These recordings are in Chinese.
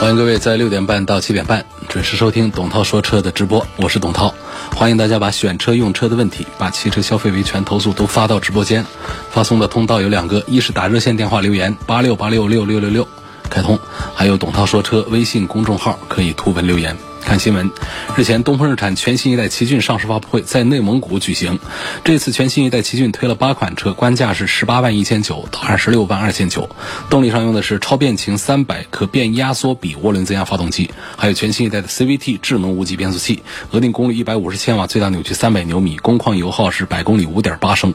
欢迎各位在6点半到7点半准时收听董涛说车的直播，我是董涛。欢迎大家把选车用车的问题，把汽车消费维权投诉都发到直播间。发送的通道有两个，一是打热线电话留言868666666开通，还有董涛说车微信公众号可以图文留言。看新闻，日前东风日产全新一代奇骏上市发布会在内蒙古举行。这次全新一代奇骏推了8款车，官价是181900到262900。动力上用的是超变擎300可变压缩比涡轮增压发动机，还有全新一代的 CVT 智能无级变速器。额定功率150千瓦，最大扭矩300牛米，工况油耗是百公里5.8升。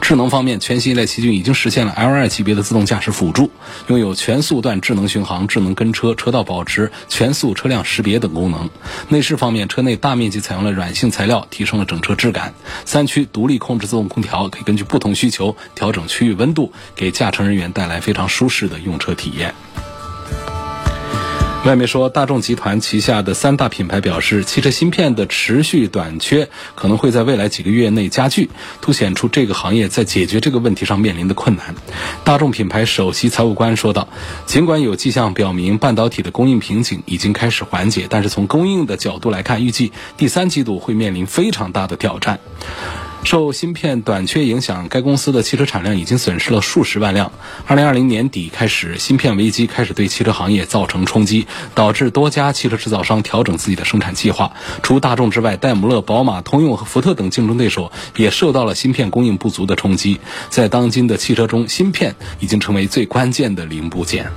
智能方面，全新一代奇骏已经实现了 L2 级别的自动驾驶辅助，拥有全速段智能巡航、智能跟车、车道保持、全速车辆识别等功能。内饰方面，车内大面积采用了软性材料，提升了整车质感。3区独立控制自动空调，可以根据不同需求调整区域温度，给驾乘人员带来非常舒适的用车体验。外媒说，大众集团旗下的3大品牌表示，汽车芯片的持续短缺可能会在未来几个月内加剧，凸显出这个行业在解决这个问题上面临的困难。大众品牌首席财务官说道，尽管有迹象表明半导体的供应瓶颈已经开始缓解，但是从供应的角度来看，预计第3季度会面临非常大的挑战。受芯片短缺影响，该公司的汽车产量已经损失了数十万辆。2020年底开始，芯片危机开始对汽车行业造成冲击，导致多家汽车制造商调整自己的生产计划。除大众之外，戴姆勒、宝马、通用和福特等竞争对手也受到了芯片供应不足的冲击。在当今的汽车中，芯片已经成为最关键的零部件。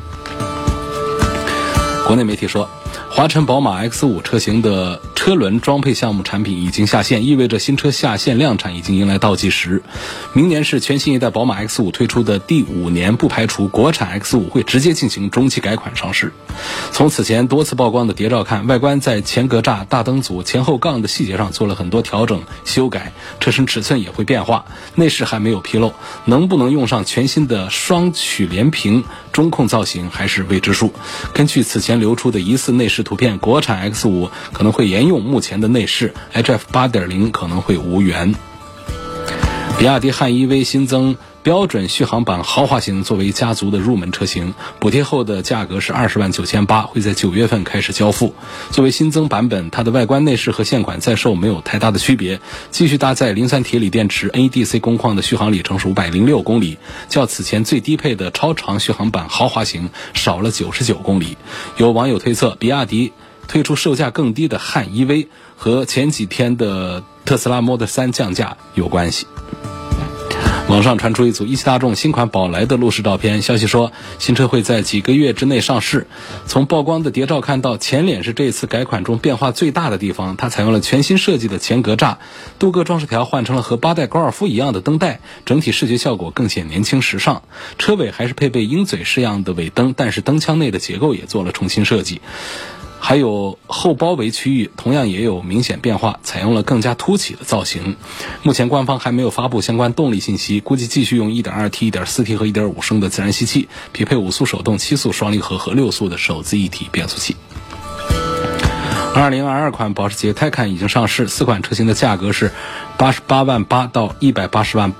国内媒体说，华晨宝马 X5 车型的车轮装配项目产品已经下线，意味着新车下线量产已经迎来倒计时。明年是全新一代宝马 X5 推出的第5年，不排除国产 X5 会直接进行中期改款上市。从此前多次曝光的谍照看，外观在前格栅、大灯组、前后杠的细节上做了很多调整修改，车身尺寸也会变化。内饰还没有披露，能不能用上全新的双曲联屏中控造型还是未知数。根据此前流出的疑似内饰图片，国产 X5 可能会沿用目前的内饰， HF8.0 可能会无缘。比亚迪汉 EV 新增标准续航版豪华型作为家族的入门车型，补贴后的价格是209800，会在9月份开始交付。作为新增版本，它的外观、内饰和现款在售没有太大的区别，继续搭载磷酸铁锂电池 ，NEDC 工况的续航里程是506公里，较此前最低配的超长续航版豪华型少了99公里。有网友推测，比亚迪推出售价更低的汉 EV 和前几天的特斯拉 Model 3降价有关系。网上传出一组一汽大众新款宝来的路试照片，消息说新车会在几个月之内上市。从曝光的谍照看到，前脸是这次改款中变化最大的地方，它采用了全新设计的前格栅，镀铬装饰条换成了和8代高尔夫一样的灯带，整体视觉效果更显年轻时尚。车尾还是配备鹰嘴式样的尾灯，但是灯腔内的结构也做了重新设计。还有后包围区域同样也有明显变化，采用了更加凸起的造型。目前官方还没有发布相关动力信息，估计继续用 1.2T、1.4T 和 1.5 升的自然吸气，匹配5速手动、7速双离合和6速的手自一体变速器。2022款保时捷 Taycan 已经上市，4款车型的价格是88.8万到180.8万。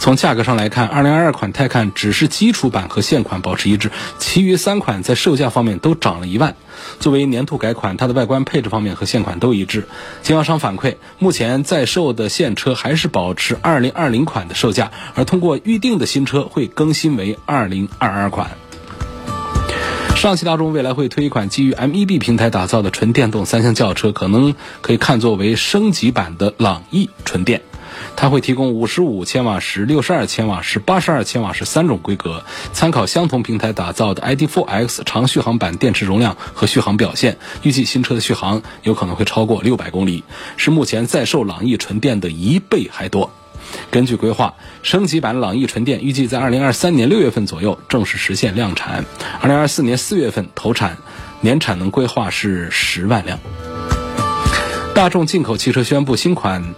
从价格上来看，2022款泰坦只是基础版和现款保持一致，其余3款在售价方面都涨了1万。作为年度改款，它的外观配置方面和现款都一致。经销商反馈，目前在售的现车还是保持2020款的售价，而通过预定的新车会更新为2022款。上汽大众未来会推一款基于 MEB 平台打造的纯电动3厢轿车，可能可以看作为升级版的朗逸纯电。它会提供55千瓦时、62千瓦时、82千瓦时3种规格，参考相同平台打造的 ID.4X 长续航版电池容量和续航表现。预计新车的续航有可能会超过600公里，是目前在售朗逸纯电的1倍还多。根据规划，升级版朗逸纯电预计在2023年6月份左右正式实现量产，2024年4月份投产，年产能规划是10万辆。大众进口汽车宣布新款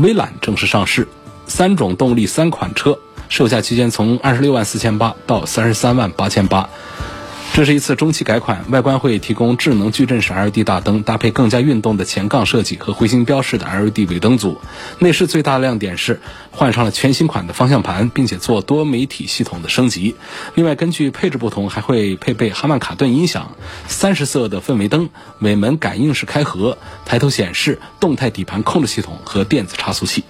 威朗正式上市，三种动力三款车，售价区间从26万4800到33万8800。这是一次中期改款，外观会提供智能矩阵式 LED 大灯，搭配更加运动的前杠设计和回形标式的 LED 尾灯组。内饰最大的亮点是换上了全新款的方向盘，并且做多媒体系统的升级。另外，根据配置不同，还会配备哈曼卡顿音响、30色的氛围灯、尾门感应式开合、抬头显示、动态底盘控制系统和电子差速器。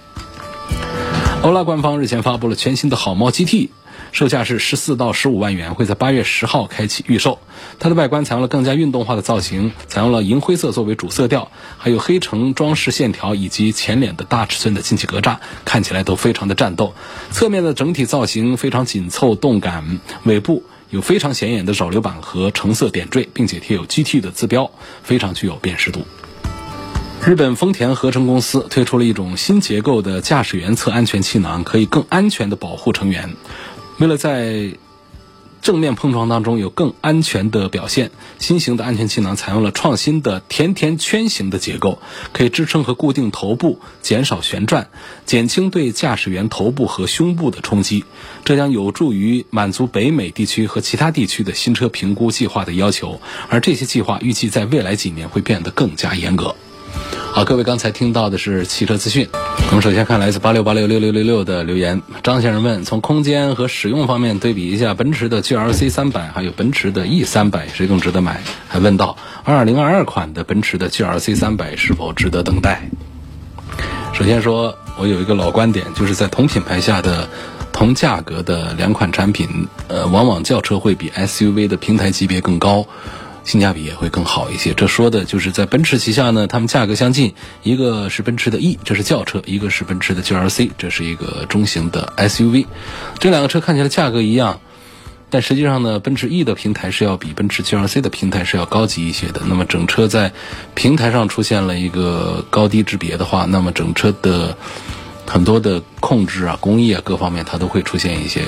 欧拉官方日前发布了全新的好猫 GT。售价是14到15万元，会在8月10号开启预售。它的外观采用了更加运动化的造型，采用了银灰色作为主色调，还有黑橙装饰线条以及前脸的大尺寸的进气格栅，看起来都非常的战斗。侧面的整体造型非常紧凑动感，尾部有非常显眼的扰流板和橙色点缀，并且贴有 GT 的字标，非常具有辨识度。日本丰田合成公司推出了一种新结构的驾驶员侧安全气囊，可以更安全的保护成员。为了在正面碰撞当中有更安全的表现，新型的安全气囊采用了创新的甜甜圈型的结构，可以支撑和固定头部，减少旋转，减轻对驾驶员头部和胸部的冲击。这将有助于满足北美地区和其他地区的新车评估计划的要求，而这些计划预计在未来几年会变得更加严格。好，各位刚才听到的是汽车资讯。我们首先看来自86866666的留言，张先生问：从空间和使用方面对比一下奔驰的 GLC300 还有奔驰的 E300 谁更值得买？还问到2022款的奔驰的 GLC300 是否值得等待。首先说，我有一个老观点，就是在同品牌下的同价格的两款产品，往往轿车会比 SUV 的平台级别更高，性价比也会更好一些。这说的就是在奔驰旗下呢，他们价格相近，一个是奔驰的 E， 这是轿车，一个是奔驰的 GLC， 这是一个中型的 SUV。 这两个车看起来价格一样，但实际上呢，奔驰 E 的平台是要比奔驰 GLC 的平台是要高级一些的。那么整车在平台上出现了一个高低之别的话，那么整车的很多的控制啊、工艺啊各方面它都会出现一些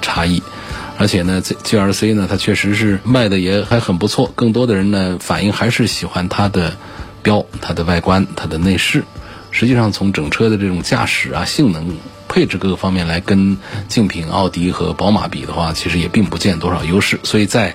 差异。而且呢 GLC 呢它确实是卖的也还很不错，更多的人呢反应还是喜欢它的标、它的外观、它的内饰。实际上从整车的这种驾驶啊、性能、配置各个方面来跟竞品奥迪和宝马比的话，其实也并不见多少优势。所以在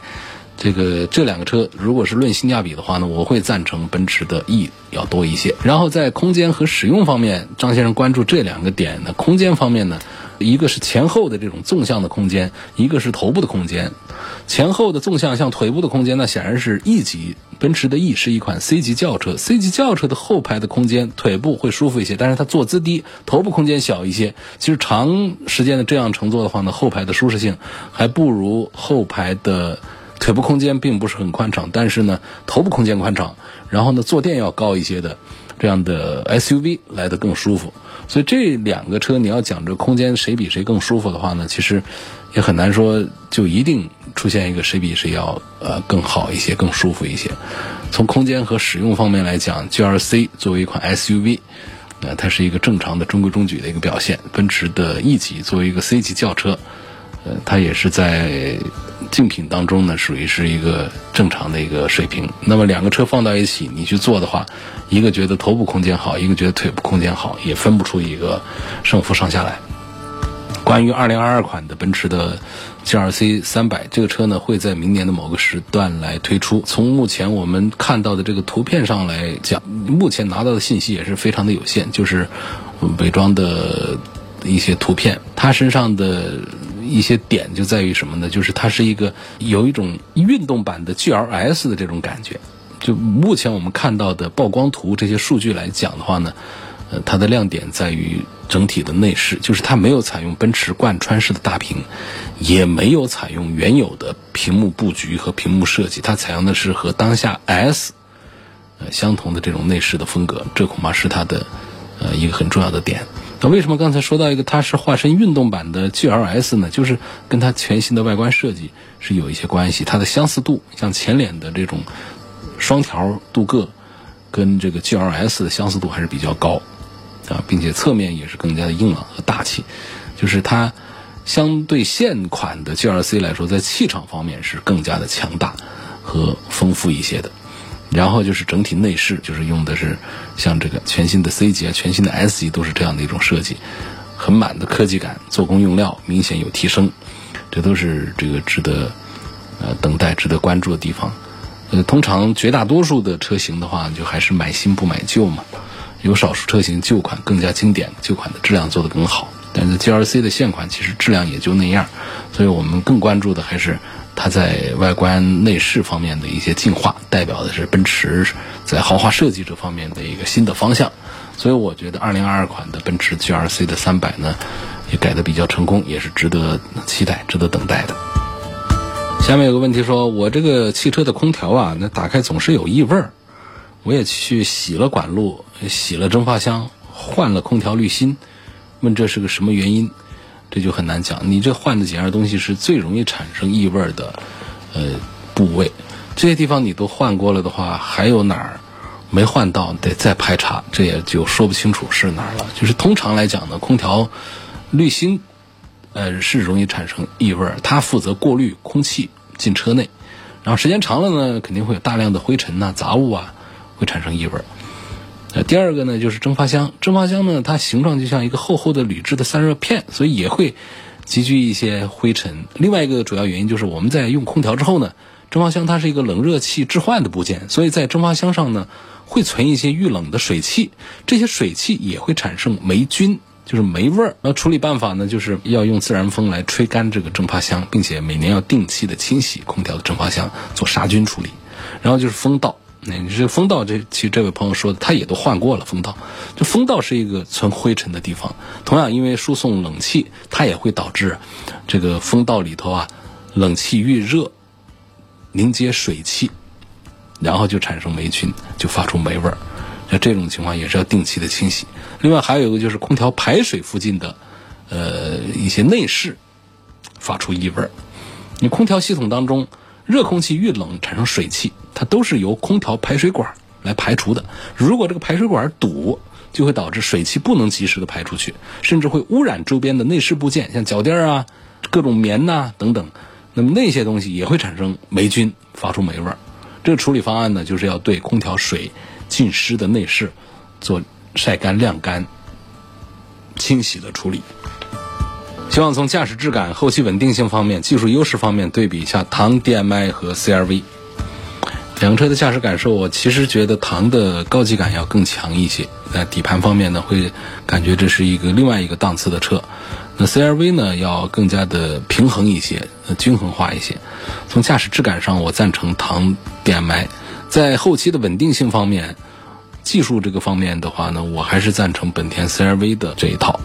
这两个车如果是论性价比的话呢，我会赞成奔驰的 E 要多一些。然后在空间和使用方面，张先生关注这两个点呢。空间方面呢，一个是前后的这种纵向的空间，一个是头部的空间。前后的纵向像腿部的空间呢，显然是 E 级，奔驰的 E 是一款 C 级轿车， C 级轿车的后排的空间腿部会舒服一些，但是它坐姿低，头部空间小一些。其实长时间的这样乘坐的话呢，后排的舒适性还不如后排的腿部空间并不是很宽敞，但是呢头部空间宽敞，然后呢坐垫要高一些的这样的 SUV 来得更舒服。所以这两个车你要讲这空间谁比谁更舒服的话呢，其实也很难说就一定出现一个谁比谁要更好一些、更舒服一些。从空间和使用方面来讲， GLC 作为一款 SUV， 它是一个正常的中规中矩的一个表现。奔驰的 E 级作为一个 C 级轿车，它也是在竞品当中呢属于是一个正常的一个水平。那么两个车放到一起你去做的话，一个觉得头部空间好，一个觉得腿部空间好，也分不出一个胜负上下来。关于2022款的奔驰的 GLC300 这个车呢，会在明年的某个时段来推出。从目前我们看到的这个图片上来讲，目前拿到的信息也是非常的有限，就是伪装的一些图片。它身上的一些点就在于什么呢？就是它是一个有一种运动版的 GLS 的这种感觉。就目前我们看到的曝光图这些数据来讲的话呢，它的亮点在于整体的内饰，就是它没有采用奔驰贯穿式的大屏，也没有采用原有的屏幕布局和屏幕设计，它采用的是和当下 S 相同的这种内饰的风格。这恐怕是它的一个很重要的点。那为什么刚才说到一个它是化身运动版的 GLS 呢？就是跟它全新的外观设计是有一些关系。它的相似度，像前脸的这种双条镀铬，跟这个 GLS 的相似度还是比较高。啊，并且侧面也是更加的硬朗和大气，就是它相对现款的 GLC 来说，在气场方面是更加的强大和丰富一些的。然后就是整体内饰，就是用的是像这个全新的 C 级啊、全新的 S 级都是这样的一种设计，很满的科技感，做工用料明显有提升，这都是这个值得等待、值得关注的地方。通常绝大多数的车型的话，就还是买新不买旧嘛。有少数车型旧款更加经典，旧款的质量做得更好，但是 GLC 的现款其实质量也就那样，所以我们更关注的还是它在外观内饰方面的一些进化，代表的是奔驰在豪华设计这方面的一个新的方向。所以我觉得2022款的奔驰 GLC 的300呢，也改得比较成功，也是值得期待、值得等待的。下面有个问题说，我这个汽车的空调啊，那打开总是有异味儿，我也去洗了管路，洗了蒸发箱，换了空调滤芯，问这是个什么原因？这就很难讲。你这换的几样东西是最容易产生异味的部位，这些地方你都换过了的话，还有哪儿没换到得再排查，这也就说不清楚是哪儿了。就是通常来讲呢，空调滤芯是容易产生异味，它负责过滤空气进车内，然后时间长了呢，肯定会有大量的灰尘啊、杂物啊，会产生异味。第二个呢，就是蒸发箱。蒸发箱呢，它形状就像一个厚厚的铝制的散热片，所以也会积聚一些灰尘。另外一个主要原因就是我们在用空调之后呢，蒸发箱它是一个冷热气置换的部件，所以在蒸发箱上呢，会存一些遇冷的水汽，这些水汽也会产生霉菌，就是霉味儿。那处理办法呢，就是要用自然风来吹干这个蒸发箱，并且每年要定期的清洗空调的蒸发箱，做杀菌处理。然后就是风道，你这风道，其实这位朋友说的他也都换过了。风道，这风道是一个存灰尘的地方，同样因为输送冷气，它也会导致这个风道里头啊，冷气遇热凝结水汽，然后就产生霉菌，就发出霉味儿。那这种情况也是要定期的清洗。另外还有一个就是空调排水附近的一些内饰发出异味。你空调系统当中，热空气遇冷产生水汽，它都是由空调排水管来排除的。如果这个排水管堵，就会导致水汽不能及时的排出去，甚至会污染周边的内饰部件，像脚垫啊、各种棉啊等等，那么那些东西也会产生霉菌，发出霉味。这个处理方案呢，就是要对空调水浸湿的内饰做晒干、晾干、清洗的处理。希望从驾驶质感、后期稳定性方面、技术优势方面对比一下唐 DMI 和 CRV 两车的驾驶感受。我其实觉得唐的高级感要更强一些，在底盘方面呢，会感觉这是一个另外一个档次的车。那 CRV 呢，要更加的平衡一些、均衡化一些。从驾驶质感上，我赞成唐 DMI。在后期的稳定性方面、技术这个方面的话呢，我还是赞成本田 CRV 的这一套。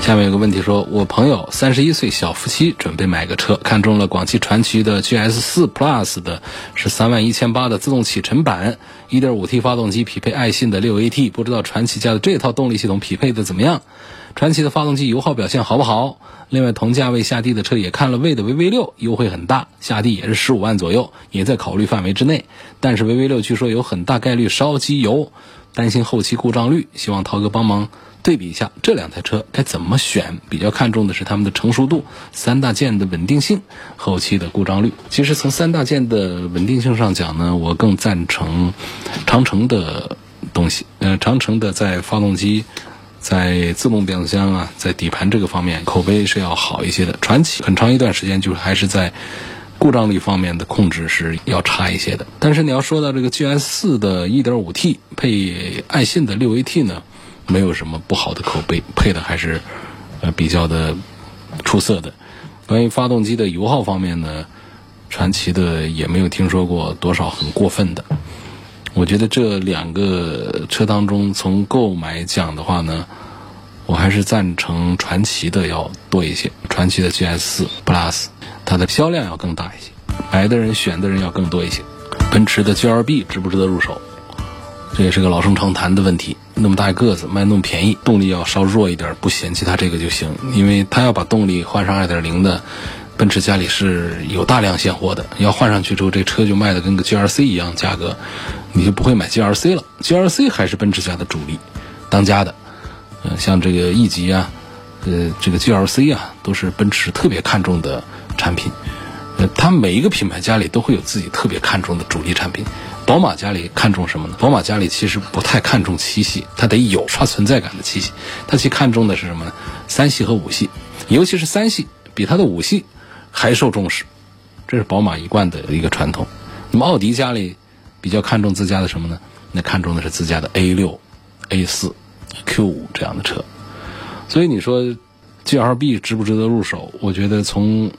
下面有个问题说，我朋友31岁小夫妻准备买个车，看中了广汽传祺的 GS4 Plus 的是31800的自动启辰版， 1.5T 发动机匹配爱信的 6AT， 不知道传祺家的这套动力系统匹配的怎么样，传祺的发动机油耗表现好不好？另外同价位下地的车也看了魏的 VV6， 优惠很大，下地也是15万左右，也在考虑范围之内，但是 VV6 据说有很大概率烧机油，担心后期故障率，希望涛哥帮忙对比一下这两台车该怎么选，比较看重的是他们的成熟度、三大件的稳定性、后期的故障率。其实从三大件的稳定性上讲呢，我更赞成长城的东西。长城的在发动机、在自动变速箱啊、在底盘这个方面口碑是要好一些的。传祺很长一段时间就是还是在故障率方面的控制是要差一些的。但是你要说到这个 GS4 的 1.5T 配爱信的 6AT 呢，没有什么不好的口碑，配的还是比较的出色的。关于发动机的油耗方面呢，传祺的也没有听说过多少很过分的。我觉得这两个车当中，从购买讲的话呢，我还是赞成传祺的要多一些。传祺的 GS4 Plus 它的销量要更大一些，买的人、选的人要更多一些。奔驰的 GLB 值不值得入手，这也是个老生常谈的问题。那么大个子卖那么便宜，动力要稍弱一点，不嫌弃它这个就行，因为它要把动力换上 2.0 的，奔驰家里是有大量现货的，要换上去之后，这车就卖的跟个 GLC 一样价格，你就不会买 GLC 了。GLC 还是奔驰家的主力，当家的，像这个E级啊，这个 GLC 啊，都是奔驰特别看重的产品。它每一个品牌家里都会有自己特别看重的主力产品。宝马家里看重什么呢？宝马家里其实不太看重七系，它得有刷存在感的七系。它其实看重的是什么呢？三系和五系，尤其是三系比它的五系还受重视，这是宝马一贯的一个传统。那么奥迪家里比较看重自家的什么呢？那看重的是自家的 A6 A4 Q5 这样的车。所以你说 GLB 值不值得入手，我觉得从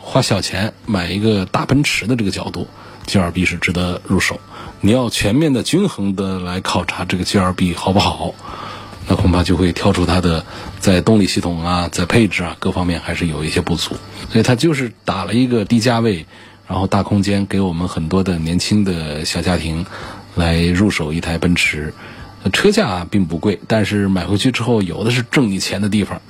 花小钱买一个大奔驰的这个角度， GLB 是值得入手。你要全面的均衡的来考察这个 GLB 好不好，那恐怕就会挑出它的在动力系统啊，在配置啊各方面还是有一些不足。所以它就是打了一个低价位，然后大空间，给我们很多的年轻的小家庭来入手一台奔驰。车价并不贵，但是买回去之后有的是挣你钱的地方，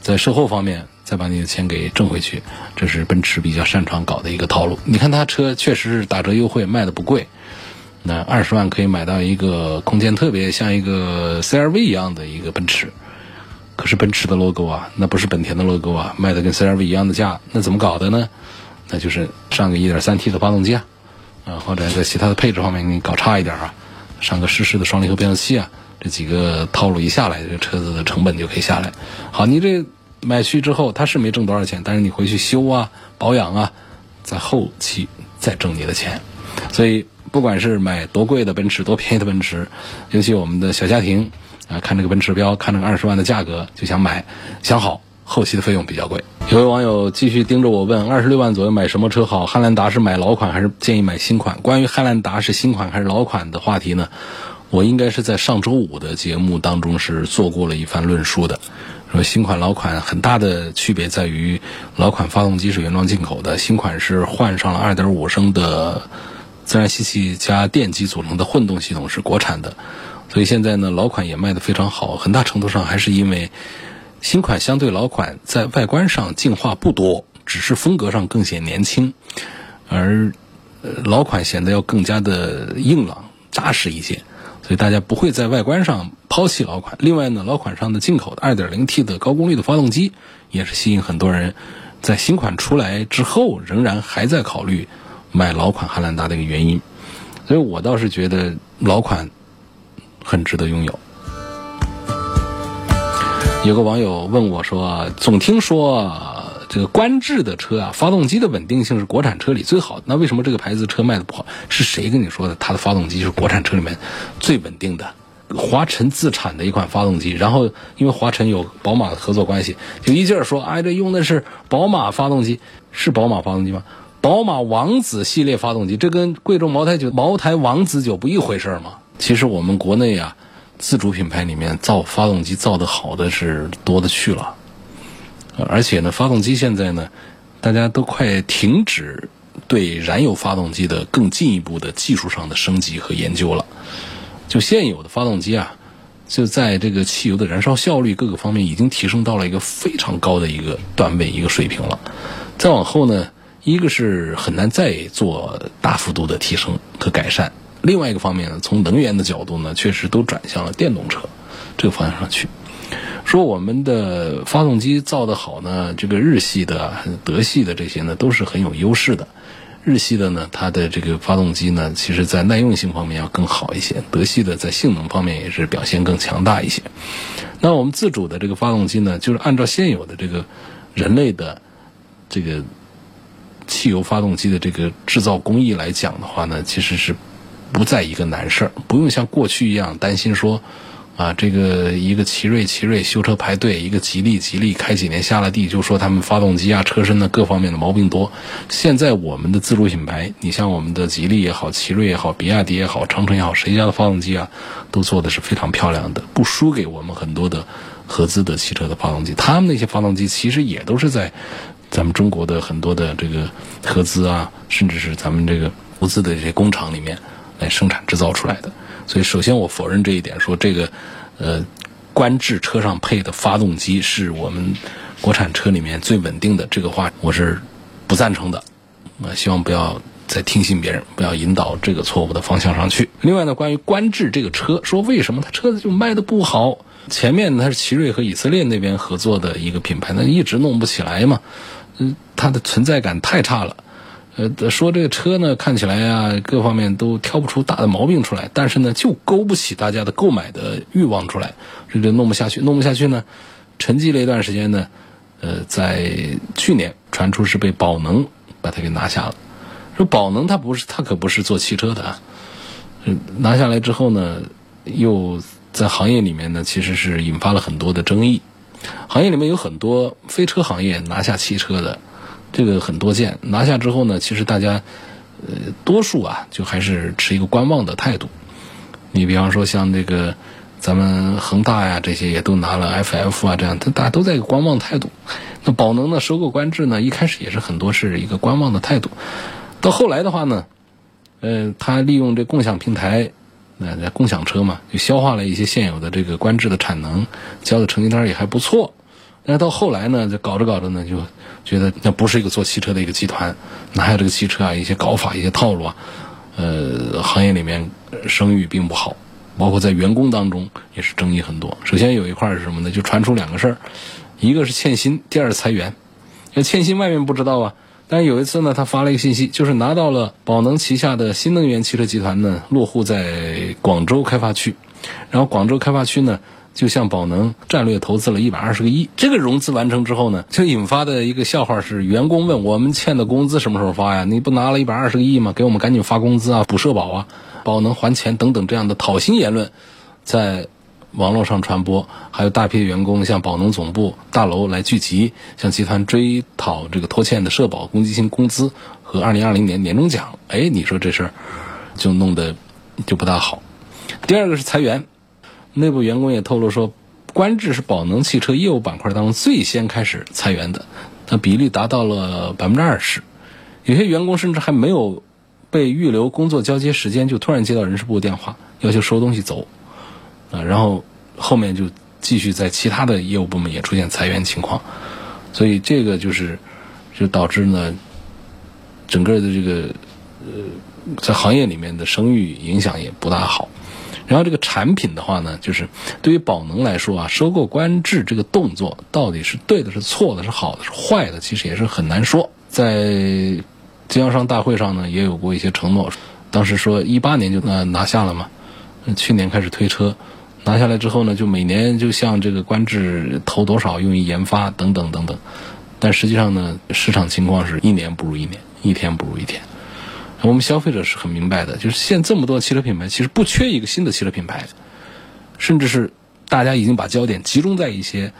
在售后方面再把你的钱给挣回去，这是奔驰比较擅长搞的一个套路。你看它车确实是打折优惠卖的不贵，那20万可以买到一个空间特别像一个 CRV 一样的一个奔驰，可是奔驰的 logo 啊，那不是本田的 logo 啊，卖的跟 CRV 一样的价，那怎么搞的呢？那就是上个 1.3T 的发动机啊，或者在其他的配置方面给你搞差一点啊，上个湿式的双离合变速器啊，这几个套路一下来，这个车子的成本就可以下来。好，你这买去之后它是没挣多少钱，但是你回去修啊保养啊，在后期再挣你的钱。所以不管是买多贵的奔驰多便宜的奔驰，尤其我们的小家庭啊，看这个奔驰标，看这个20万的价格就想买，想好后期的费用比较贵。有位网友继续盯着我问，26万左右买什么车好？汉兰达是买老款还是建议买新款？关于汉兰达是新款还是老款的话题呢，我应该是在上周5的节目当中是做过了一番论述的。说新款老款很大的区别在于，老款发动机是原装进口的，新款是换上了 2.5 升的自然吸气加电机组成的混动系统，是国产的。所以现在呢，老款也卖得非常好，很大程度上还是因为新款相对老款在外观上进化不多，只是风格上更显年轻，而老款显得要更加的硬朗扎实一些，所以大家不会在外观上抛弃老款。另外呢，老款上的进口的 2.0T 的高功率的发动机也是吸引很多人在新款出来之后仍然还在考虑买老款汉兰达的一个原因。所以我倒是觉得老款很值得拥有。有个网友问我说，总听说这个观致的车啊，发动机的稳定性是国产车里最好的，那为什么这个牌子车卖的不好？是谁跟你说的它的发动机是国产车里面最稳定的？华晨自产的一款发动机，然后因为华晨有宝马的合作关系，就一劲儿说哎，这用的是宝马发动机。是宝马发动机吗？宝马王子系列发动机，这跟贵州茅台王子酒不一回事吗？其实我们国内啊，自主品牌里面造发动机造的好的是多的去了，而且呢，发动机现在呢，大家都快停止对燃油发动机的更进一步的技术上的升级和研究了。就现有的发动机啊，就在这个汽油的燃烧效率各个方面已经提升到了一个非常高的一个段位一个水平了。再往后呢，一个是很难再做大幅度的提升和改善，另外一个方面呢，从能源的角度呢，确实都转向了电动车这个方向上去。说我们的发动机造得好呢，这个日系的德系的这些呢都是很有优势的。日系的呢，它的这个发动机呢，其实在耐用性方面要更好一些，德系的在性能方面也是表现更强大一些。那我们自主的这个发动机呢，就是按照现有的这个人类的这个汽油发动机的这个制造工艺来讲的话呢，其实是不在一个难事儿，不用像过去一样担心说啊，这个一个奇瑞修车排队，一个吉利开几年下了地就说他们发动机啊车身的各方面的毛病多。现在我们的自主品牌，你像我们的吉利也好，奇瑞也好，比亚迪也好，长城也好，谁家的发动机啊都做的是非常漂亮的，不输给我们很多的合资的汽车的发动机。他们那些发动机其实也都是在咱们中国的很多的这个合资啊，甚至是咱们这个合资的这些工厂里面来生产制造出来的。所以首先我否认这一点，说这个观致车上配的发动机是我们国产车里面最稳定的，这个话我是不赞成的。希望不要在听信别人，不要引导这个错误的方向上去。另外呢，关于观致这个车，说为什么它车子就卖的不好？前面它是奇瑞和以色列那边合作的一个品牌，那一直弄不起来嘛，它的存在感太差了。说这个车呢，看起来呀，各方面都挑不出大的毛病出来，但是呢，就勾不起大家的购买的欲望出来，这就弄不下去。弄不下去呢，沉寂了一段时间呢，在去年传出是被宝能把它给拿下了。说宝能它可不是做汽车的啊，拿下来之后呢，又在行业里面呢，其实是引发了很多的争议。行业里面有很多非车行业拿下汽车的，这个很多见。拿下之后呢，其实大家多数啊，就还是持一个观望的态度。你比方说像这个咱们恒大呀，这些也都拿了 FF 啊，这样大家都在一个观望态度。那宝能呢，收购观致呢，一开始也是很多是一个观望的态度。到后来的话呢，他利用这共享平台，共享车嘛，就消化了一些现有的这个观致的产能，交的成绩单也还不错。但是到后来呢，就搞着呢，就觉得那不是一个做汽车的一个集团，哪有这个汽车啊，一些搞法，一些套路啊，行业里面声誉并不好，包括在员工当中也是争议很多。首先有一块是什么呢？就传出两个事儿，一个是欠薪，第二是裁员。那欠薪外面不知道啊，但是有一次呢，他发了一个信息，就是拿到了宝能旗下的新能源汽车集团呢，落户在广州开发区，然后广州开发区呢，就向宝能战略投资了120个亿。这个融资完成之后呢，就引发的一个笑话是，员工问我们欠的工资什么时候发呀？你不拿了120个亿吗？给我们赶紧发工资啊，补社保啊，宝能还钱等等，这样的讨薪言论在网络上传播，还有大批员工向宝能总部大楼来聚集，向集团追讨这个拖欠的社保、公积金、工资和2020年年终奖。哎，你说这事儿就弄得就不大好。第二个是裁员，内部员工也透露说，观致是宝能汽车业务板块当中最先开始裁员的，那比例达到了 20%， 有些员工甚至还没有被预留工作交接时间，就突然接到人事部电话要求收东西走啊，然后后面就继续在其他的业务部门也出现裁员情况。所以这个就导致呢，整个的这个在行业里面的声誉影响也不大好。然后这个产品的话呢，就是对于宝能来说啊，收购观致这个动作到底是对的是错的是好的是坏的，其实也是很难说。在经销商大会上呢，也有过一些承诺，当时说18年就拿下了嘛，去年开始推车，拿下来之后呢，就每年就向这个观致投多少用于研发等等等等，但实际上呢，市场情况是一年不如一年，一天不如一天。我们消费者是很明白的，就是现在这么多汽车品牌，其实不缺一个新的汽车品牌，甚至是大家已经把焦点集中在一些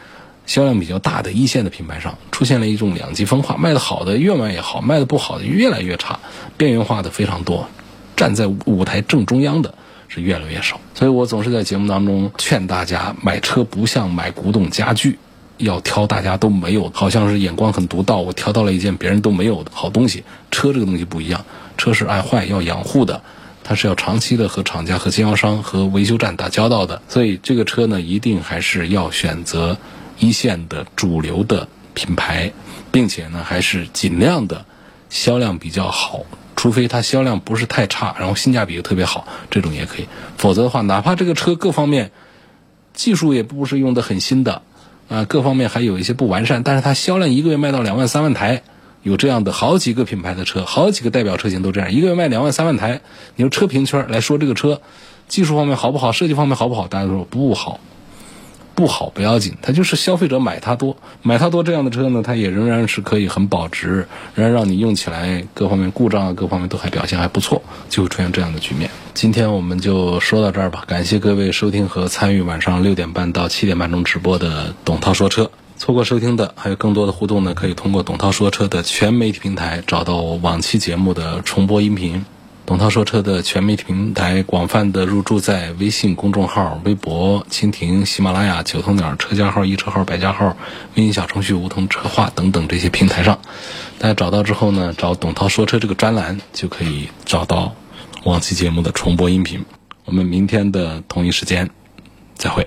销量比较大的一线的品牌上，出现了一种两极分化，卖得好的越卖越好，卖得不好的越来越差，边缘化的非常多，站在舞台正中央的是越来越少。所以我总是在节目当中劝大家，买车不像买古董家具，要挑大家都没有，好像是眼光很独到，我挑到了一件别人都没有的好东西。车这个东西不一样，车是爱坏要养护的，它是要长期的和厂家和经销商和维修站打交道的，所以这个车呢，一定还是要选择一线的主流的品牌，并且呢还是尽量的销量比较好，除非它销量不是太差，然后性价比又特别好，这种也可以。否则的话，哪怕这个车各方面技术也不是用得很新的啊，各方面还有一些不完善，但是它销量一个月卖到2万3万台，有这样的好几个品牌的车，好几个代表车型都这样，一个月卖2万3万台。你说车评圈来说这个车技术方面好不好，设计方面好不好，大家都说不好，不好不要紧，它就是消费者买它多，这样的车呢，它也仍然是可以很保值，仍然让你用起来各方面故障啊，各方面都还表现还不错，就会出现这样的局面。今天我们就说到这儿吧，感谢各位收听和参与晚上6点半到7点半钟直播的董涛说车。错过收听的，还有更多的互动呢，可以通过董涛说车的全媒体平台找到往期节目的重播音频。董涛说车的全媒体平台广泛的入驻在微信公众号、微博、蜻蜓、喜马拉雅、九头鸟、车家号、一车号、百家号、微信小程序梧桐车话等等这些平台上。大家找到之后呢，找董涛说车这个专栏就可以找到往期节目的重播音频。我们明天的同一时间再会。